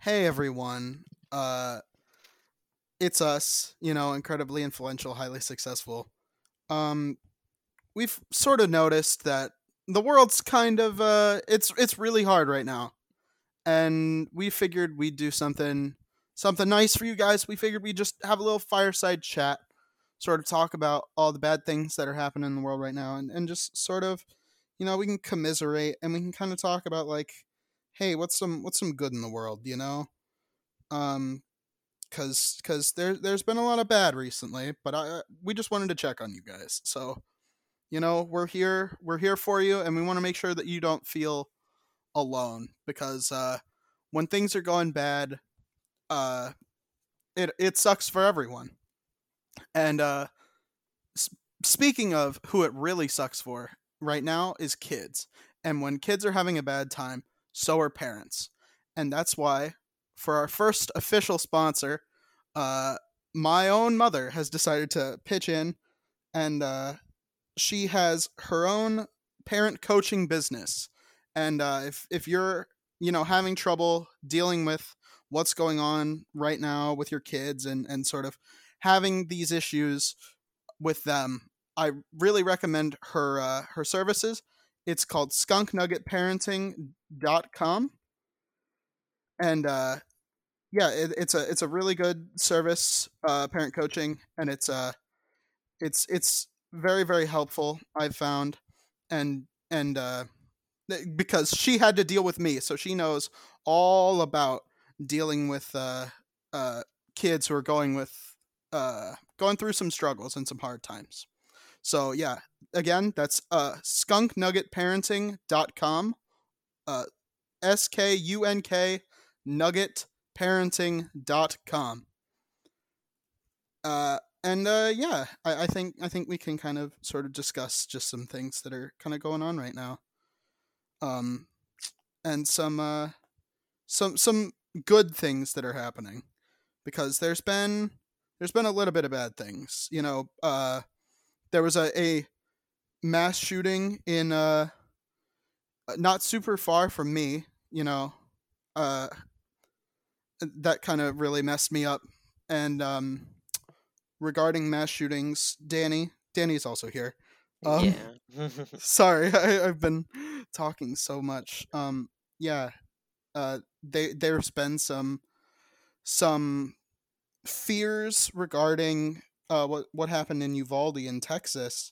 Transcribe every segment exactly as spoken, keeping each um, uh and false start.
hey, everyone, uh, it's us, you know, incredibly influential, highly successful. Um, we've sort of noticed that the world's kind of, uh, it's, it's really hard right now. And we figured we'd do something, something nice for you guys. We figured we'd just have a little fireside chat, sort of talk about all the bad things that are happening in the world right now. And, and just sort of, you know, we can commiserate and we can kind of talk about like, hey, what's some, what's some good in the world, you know? Um, cause, cause there, there's been a lot of bad recently, but I, we just wanted to check on you guys. So, you know, we're here, we're here for you. And we want to make sure that you don't feel alone because, uh, when things are going bad, uh, it, it sucks for everyone. And, uh, s- speaking of who it really sucks for right now is kids. And when kids are having a bad time, so are parents. And that's why, for our first official sponsor, uh, my own mother has decided to pitch in, and uh, she has her own parent coaching business. And uh, if if you're, you know, having trouble dealing with what's going on right now with your kids and, and sort of having these issues with them, I really recommend her uh, her services. It's called skunk nugget parenting dot com. And, uh, yeah, it, it's a, it's a really good service, uh, parent coaching. And it's, uh, it's, it's very, very helpful, I've found. And, and, uh, because she had to deal with me. So she knows all about dealing with, uh, uh, kids who are going with, uh, going through some struggles and some hard times. So yeah, again, that's uh, skunk nugget parenting dot com, uh, S K U N K nugget parenting dot com. Uh, and uh, yeah, I, I think I think we can kind of sort of discuss just some things that are kind of going on right now, um, and some uh, some some good things that are happening, because there's been there's been a little bit of bad things, you know. Uh, there was a, a mass shooting in uh not super far from me, you know, uh that kind of really messed me up. And um regarding mass shootings, Danny Danny's also here. Um yeah. Sorry, I, I've been talking so much. Um yeah. Uh they there's been some some fears regarding uh what, what happened in Uvalde in Texas,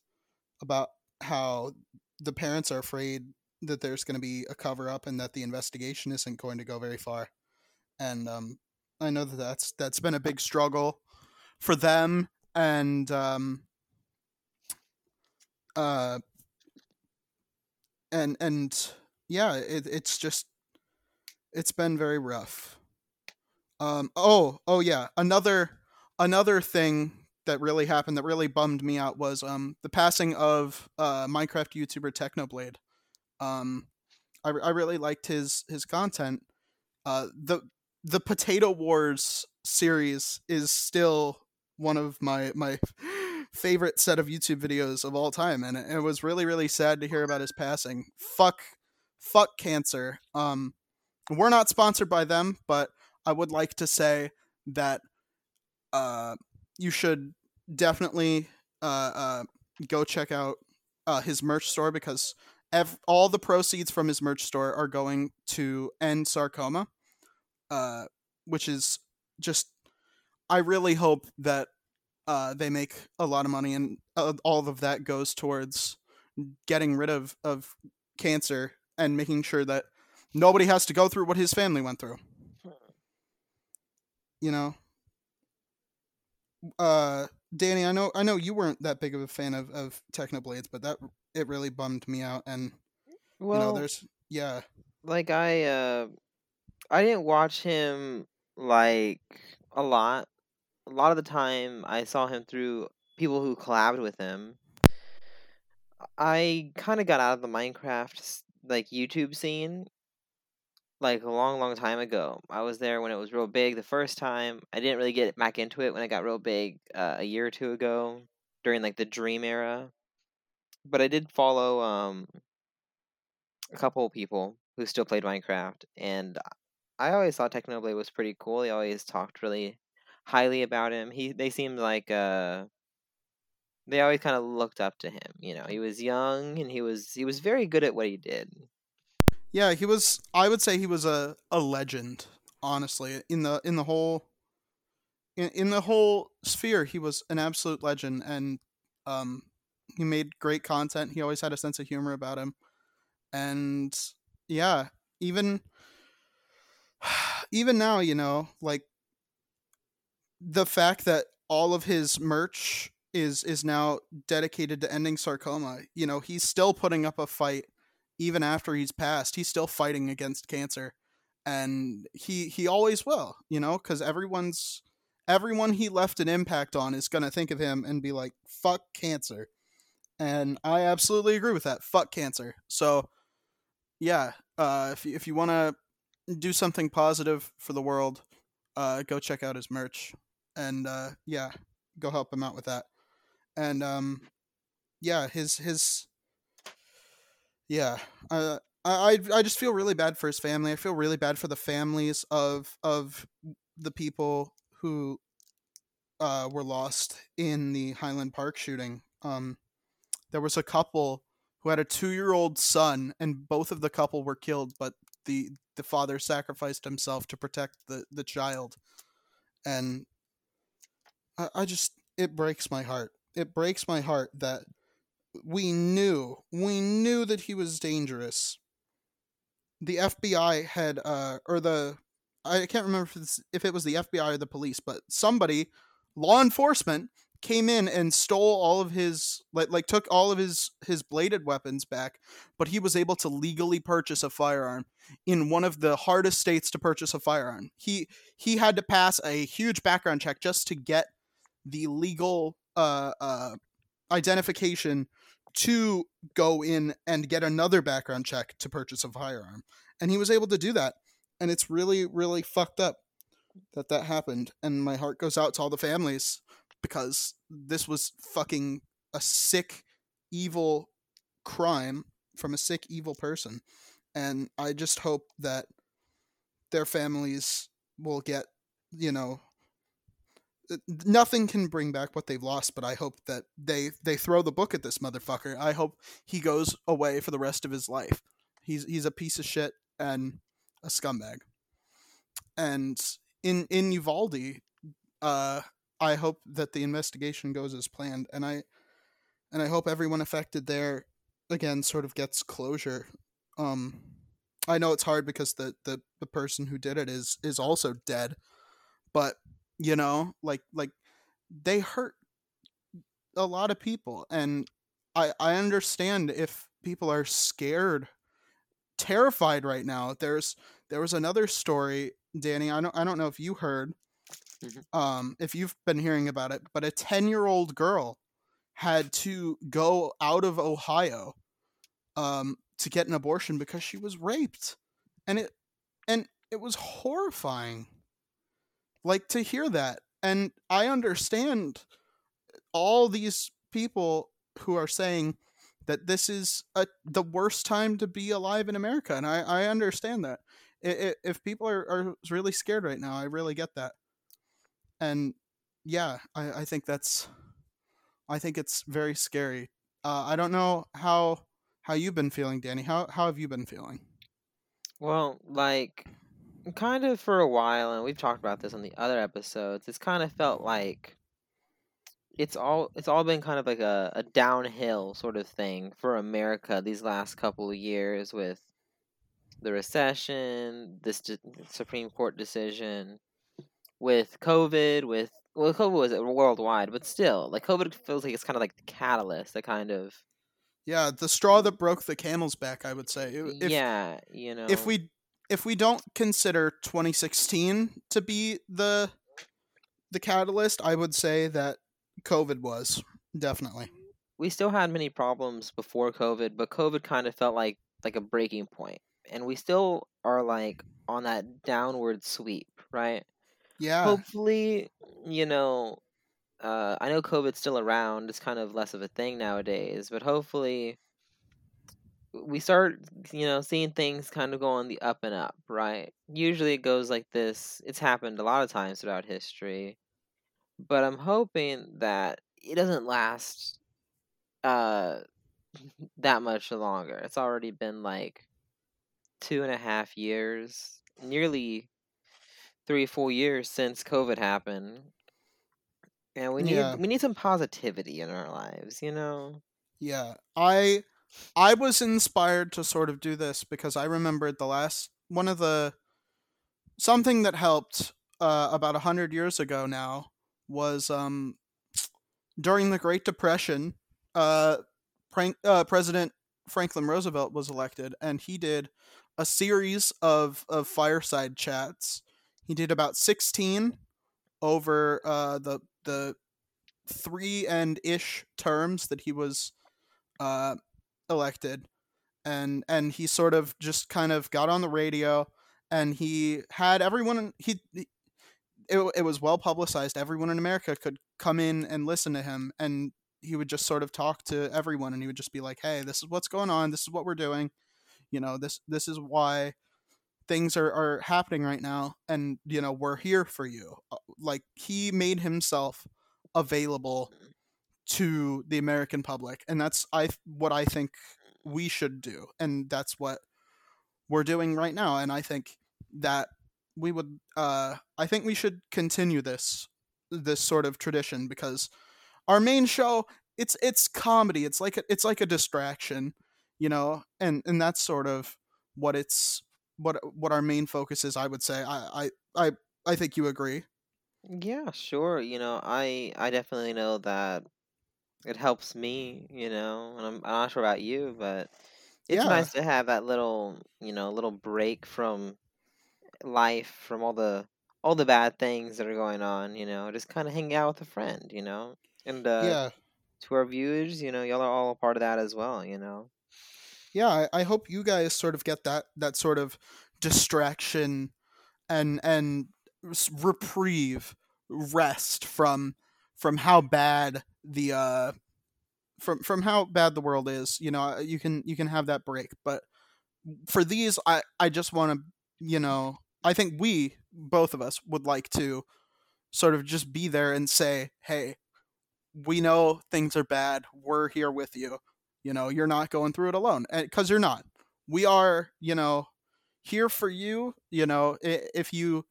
about how the parents are afraid that there's going to be a cover up and that the investigation isn't going to go very far. And um, I know that that's, that's been a big struggle for them. And um, uh, and and yeah, it, it's just, it's been very rough. Um, oh, oh yeah. Another, another thing that really happened that really bummed me out was um, the passing of uh, Minecraft YouTuber Technoblade. Um, I, I really liked his, his content. Uh, the, the Potato Wars series is still one of my, my favorite set of YouTube videos of all time. And it, it was really, really sad to hear about his passing. Fuck, fuck cancer. Um, we're not sponsored by them, but I would like to say that, uh, you should definitely, uh, uh, go check out, uh, his merch store, because Ev- all the proceeds from his merch store are going to end sarcoma, uh, which is just, I really hope that uh, they make a lot of money, and uh, all of that goes towards getting rid of, of cancer and making sure that nobody has to go through what his family went through. You know, uh, Danny, I know, I know you weren't that big of a fan of, of Technoblades, but that it really bummed me out. And well, you know, there's yeah like I uh I didn't watch him like a lot a lot of the time. I saw him through people who collabed with him. I kind of got out of the Minecraft like YouTube scene like a long long time ago. I was there when it was real big the first time. I didn't really get back into it when it got real big uh, a year or two ago during like the Dream era. But I did follow um, a couple people who still played Minecraft, and I always thought Technoblade was pretty cool. They always talked really highly about him. He they seemed like uh they always kind of looked up to him. You know, he was young and he was he was very good at what he did. Yeah, he was. I would say he was a, a legend, honestly. In the in the whole in in the whole sphere, he was an absolute legend, and um, he made great content. He always had a sense of humor about him, and yeah, even even now, you know, like the fact that all of his merch is is now dedicated to ending sarcoma. You know, he's still putting up a fight. Even after he's passed, he's still fighting against cancer, and he, he always will, you know, cause everyone's, everyone he left an impact on is going to think of him and be like, fuck cancer. And I absolutely agree with that. Fuck cancer. So yeah. Uh, if you, if you want to do something positive for the world, uh, go check out his merch, and, uh, yeah, go help him out with that. And, um, yeah, his, his, Yeah, uh, I I just feel really bad for his family. I feel really bad for the families of of the people who uh, were lost in the Highland Park shooting. Um, there was a couple who had a two-year-old son, and both of the couple were killed, but the, the father sacrificed himself to protect the, the child. And I, I just, it breaks my heart. It breaks my heart that We knew, we knew that he was dangerous. The F B I had, uh, or the, I can't remember if, if it was the F B I or the police, but somebody, law enforcement, came in and stole all of his, like, like took all of his, his bladed weapons back, but he was able to legally purchase a firearm in one of the hardest states to purchase a firearm. He, he had to pass a huge background check just to get the legal, uh, uh, identification to go in and get another background check to purchase a firearm. And he was able to do that. And it's really, really fucked up that that happened. And my heart goes out to all the families, because this was fucking a sick, evil crime from a sick, evil person. And I just hope that their families will get, you know, nothing can bring back what they've lost, but I hope that they, they throw the book at this motherfucker. I hope he goes away for the rest of his life. He's, he's a piece of shit and a scumbag. And in, in Uvalde, uh, I hope that the investigation goes as planned. And I, and I hope everyone affected there again, sort of gets closure. Um, I know it's hard because the, the, the person who did it is, is also dead, but you know, like, like they hurt a lot of people. And I, I understand if people are scared, terrified right now. There's, there was another story, Danny, I don't, I don't know if you heard, um, if you've been hearing about it, but a ten year old girl had to go out of Ohio, um, to get an abortion because she was raped, and it, and it was horrifying. Like, to hear that. And I understand all these people who are saying that this is a, the worst time to be alive in America. And I, I understand that. It, it, if people are, are really scared right now, I really get that. And yeah, I, I think that's, I think it's very scary. Uh, I don't know how, how you've been feeling, Danny. How, how have you been feeling? Well, like... kind of for a while, and we've talked about this on the other episodes, it's kind of felt like it's all it's all been kind of like a, a downhill sort of thing for America these last couple of years, with the recession, this de- Supreme Court decision, with COVID, with, well, COVID was worldwide, but still, like, COVID feels like it's kind of like the catalyst, the kind of... Yeah, the straw that broke the camel's back, I would say. If, yeah, you know... If we... If we don't consider twenty sixteen to be the the catalyst, I would say that COVID was, definitely. We still had many problems before COVID, but COVID kind of felt like, like a breaking point. And we still are, like, on that downward sweep, right? Yeah. Hopefully, you know, uh, I know COVID's still around. It's kind of less of a thing nowadays, but hopefully... we start, you know, seeing things kind of go on the up and up, right? Usually it goes like this. It's happened a lot of times throughout history, but I'm hoping that it doesn't last uh that much longer. It's already been like two and a half years, nearly three full years since COVID happened, and we need yeah. we need some positivity in our lives, you know. Yeah, I I was inspired to sort of do this because I remembered the last one of the something that helped uh, about a hundred years ago now was um during the Great Depression, uh, Frank, uh President Franklin Roosevelt was elected, and he did a series of of fireside chats. He did about sixteen over uh the the three and ish terms that he was uh elected, and and he sort of just kind of got on the radio, and he had everyone he it, it was well publicized. Everyone in America could come in and listen to him, and he would just sort of talk to everyone, and he would just be like, hey, this is what's going on, this is what we're doing, you know, this this is why things are, are happening right now, and you know, we're here for you. Like, he made himself available to the American public, and that's I what I think we should do, and that's what we're doing right now. And I think that we would uh I think we should continue this this sort of tradition, because our main show, it's it's comedy, it's like a, it's like a distraction, you know, and and that's sort of what it's what what our main focus is, I would say. I I I, I think you agree. Yeah, sure. You know, I I definitely know that it helps me, you know, and I'm, I'm not sure about you, but it's yeah. nice to have that little, you know, little break from life, from all the all the bad things that are going on, you know, just kind of hang out with a friend, you know, and uh, yeah. to our viewers, you know, y'all are all a part of that as well, you know. Yeah, I, I hope you guys sort of get that, that sort of distraction and and reprieve, rest from from how bad the uh from from how bad the world is, you know. You can you can have that break, but for these I I just want to, you know, I think we both of us would like to sort of just be there and say, hey, we know things are bad, we're here with you, you know, you're not going through it alone, because you're not. We are, you know, here for you, you know. If you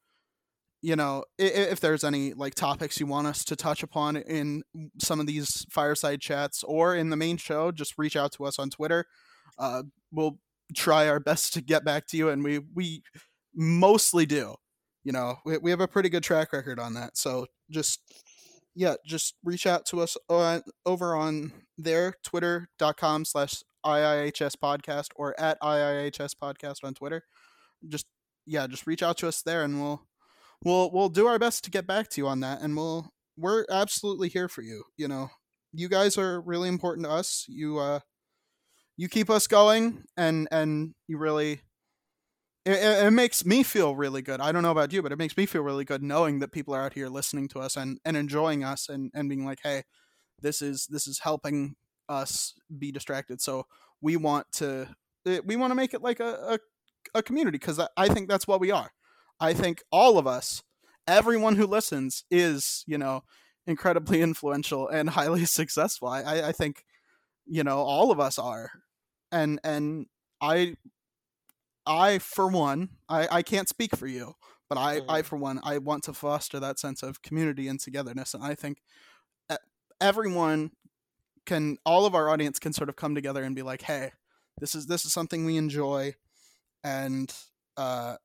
you know, if there's any like topics you want us to touch upon in some of these fireside chats or in the main show, just reach out to us on Twitter. Uh, we'll try our best to get back to you. And we, we mostly do, you know, we, we have a pretty good track record on that. So just, yeah, just reach out to us on, over on there, twitter.com slash IIHS podcast or at IIHS podcast on Twitter. Just, yeah, just reach out to us there, and we'll, We'll we'll do our best to get back to you on that, and we'll we're absolutely here for you. You know, you guys are really important to us. You uh, you keep us going, and and you really it, it makes me feel really good. I don't know about you, but it makes me feel really good knowing that people are out here listening to us and, and enjoying us and, and being like, hey, this is this is helping us be distracted. So we want to we want to make it like a a, a community, because I think that's what we are. I think all of us, everyone who listens is, you know, incredibly influential and highly successful. I, I think, you know, all of us are. And and I, I for one, I, I can't speak for you, but I, mm-hmm. I, for one, I want to foster that sense of community and togetherness. And I think everyone can, all of our audience can sort of come together and be like, hey, this is this is something we enjoy. And, uh,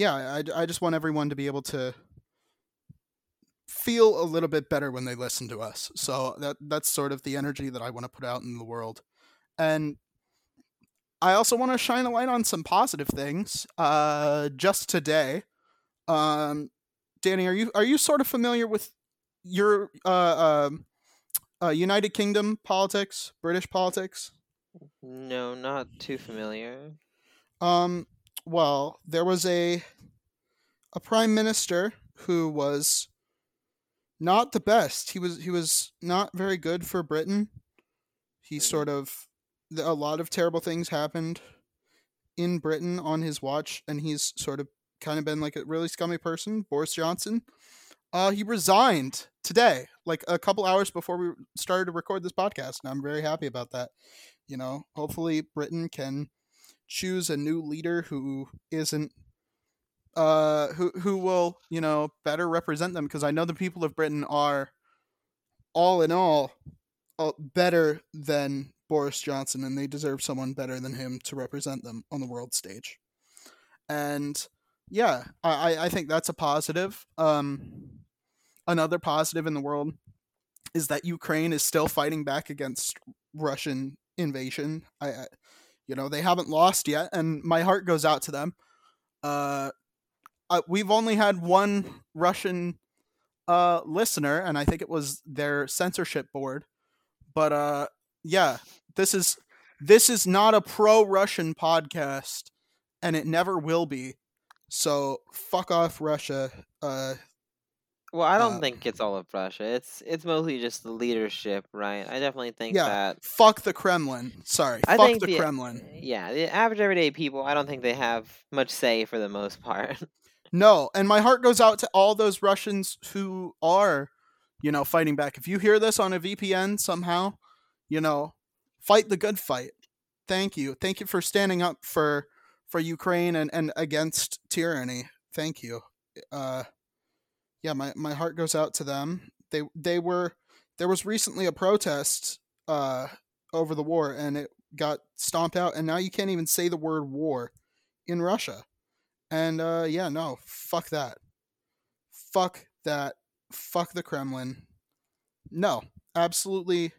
yeah, I, I just want everyone to be able to feel a little bit better when they listen to us. So that that's sort of the energy that I want to put out in the world. And I also want to shine a light on some positive things. Uh, just today, um, Danny, are you are you sort of familiar with your uh, uh, uh, United Kingdom politics, British politics? No, not too familiar. Um. Well, there was a a prime minister who was not the best. He was he was not very good for Britain. He sort of a lot of terrible things happened in Britain on his watch, and he's sort of kind of been like a really scummy person, Boris Johnson. Uh, he resigned today, like a couple hours before we started to record this podcast, and I'm very happy about that. You know, hopefully Britain can choose a new leader who isn't, uh, who who will, you know, better represent them, because I know the people of Britain are, all in all, all, better than Boris Johnson, and they deserve someone better than him to represent them on the world stage. And yeah, I, I think that's a positive. Um, another positive in the world is that Ukraine is still fighting back against Russian invasion. I, I you know, they haven't lost yet, and my heart goes out to them. Uh, I, we've only had one Russian uh, listener, and I think it was their censorship board. But uh, yeah, this is this is not a pro-Russian podcast, and it never will be. So fuck off, Russia. Uh, well, I don't uh, think it's all of Russia. It's it's mostly just the leadership, right? I definitely think yeah, that. Fuck the Kremlin. Sorry, I fuck the, the Kremlin. Yeah, the average everyday people, I don't think they have much say for the most part. No, and my heart goes out to all those Russians who are, you know, fighting back. If you hear this on a V P N somehow, you know, fight the good fight. Thank you. Thank you for standing up for. For Ukraine and, and against tyranny. Thank you. Uh, yeah, my, my heart goes out to them. They they were there was recently a protest uh, over the war, and it got stomped out, and now you can't even say the word war in Russia. And uh, yeah, no, fuck that. Fuck that. Fuck the Kremlin. No, absolutely.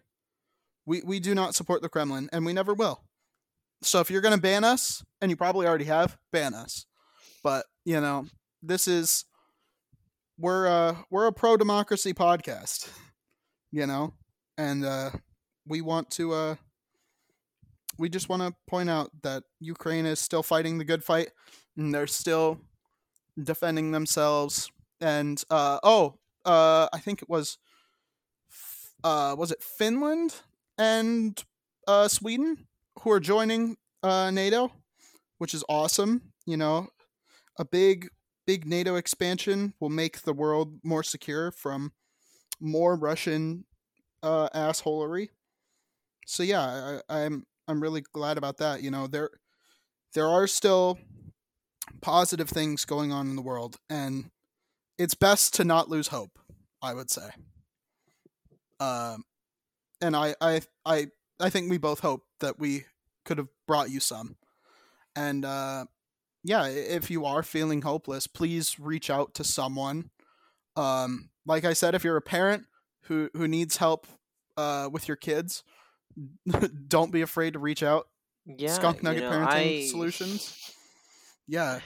We we do not support the Kremlin, and we never will. So if you're going to ban us, and you probably already have, ban us. But, you know, this is, we're, uh, we're a pro-democracy podcast, you know, and uh, we want to, uh, we just want to point out that Ukraine is still fighting the good fight, and they're still defending themselves. And, uh, oh, uh, I think it was, uh, was it Finland and uh, Sweden? Who are joining uh, NATO, which is awesome. You know, a big, big NATO expansion will make the world more secure from more Russian uh, assholery. So yeah, I, I'm I'm really glad about that. You know, there there are still positive things going on in the world, and it's best to not lose hope, I would say. Um, and I I I. I think we both hope that we could have brought you some. And uh, yeah, if you are feeling hopeless, please reach out to someone. Um, like I said, if you're a parent who, who needs help uh, with your kids, don't be afraid to reach out. Yeah, Skunk Nugget you know, Parenting I... Solutions. Yeah.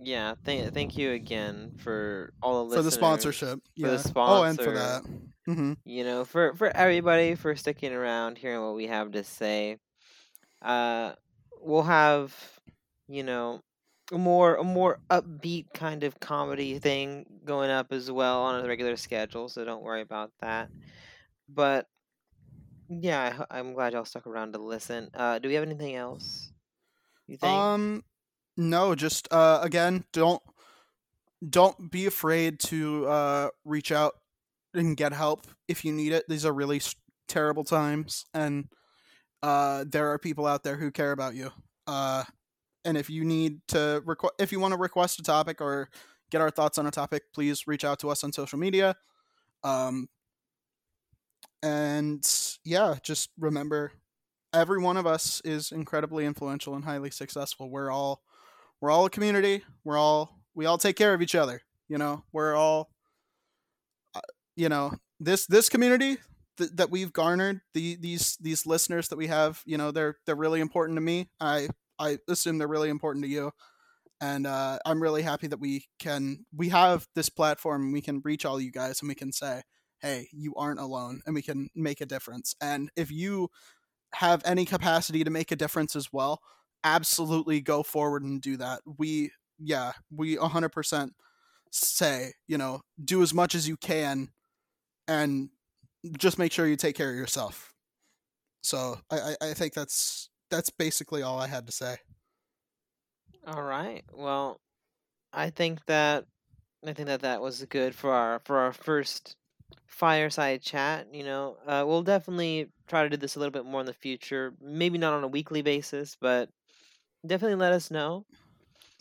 Yeah. Thank, thank you again for all the listeners. For the sponsorship. For yeah. the sponsor. Oh, and for that. Mm-hmm. You know, for, for everybody, for sticking around, hearing what we have to say. Uh, we'll have, you know, a more, a more upbeat kind of comedy thing going up as well on a regular schedule, so don't worry about that. But, yeah, I, I'm glad y'all stuck around to listen. Uh, do we have anything else, you think? Um, no, just, uh, again, don't, don't be afraid to uh, reach out and get help if you need it. These are really terrible times, and uh, there are people out there who care about you. Uh, and if you need to request, if you want to request a topic or get our thoughts on a topic, please reach out to us on social media. Um, and yeah, just remember, every one of us is incredibly influential and highly successful. We're all, we're all a community. We're all, we all take care of each other. You know, we're all, you know, this, this community th- that we've garnered, the, these, these listeners that we have, you know, they're, they're really important to me. I, I assume they're really important to you. And, uh, I'm really happy that we can, we have this platform, and we can reach all you guys, and we can say, hey, you aren't alone, and we can make a difference. And if you have any capacity to make a difference as well, absolutely go forward and do that. We, yeah, we a hundred percent say, you know, do as much as you can. And just make sure you take care of yourself. So I, I think that's that's basically all I had to say. All right. Well, I think that I think that that was good for our for our first fireside chat. You know, uh, we'll definitely try to do this a little bit more in the future. Maybe not on a weekly basis, but definitely let us know.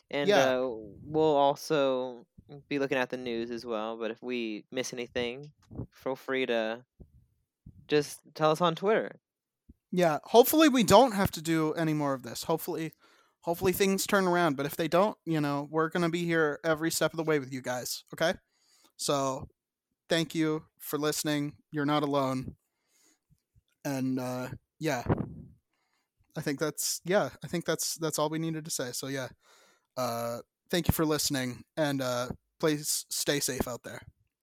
And yeah. uh, we'll also be looking at the news as well. But if we miss anything, feel free to just tell us on Twitter. Yeah, hopefully we don't have to do any more of this. Hopefully, hopefully things turn around. But if they don't, you know, we're going to be here every step of the way with you guys. Okay? So thank you for listening. You're not alone. And uh, yeah, I think that's yeah, I think that's that's all we needed to say. So yeah, uh, thank you for listening. And uh, please stay safe out there.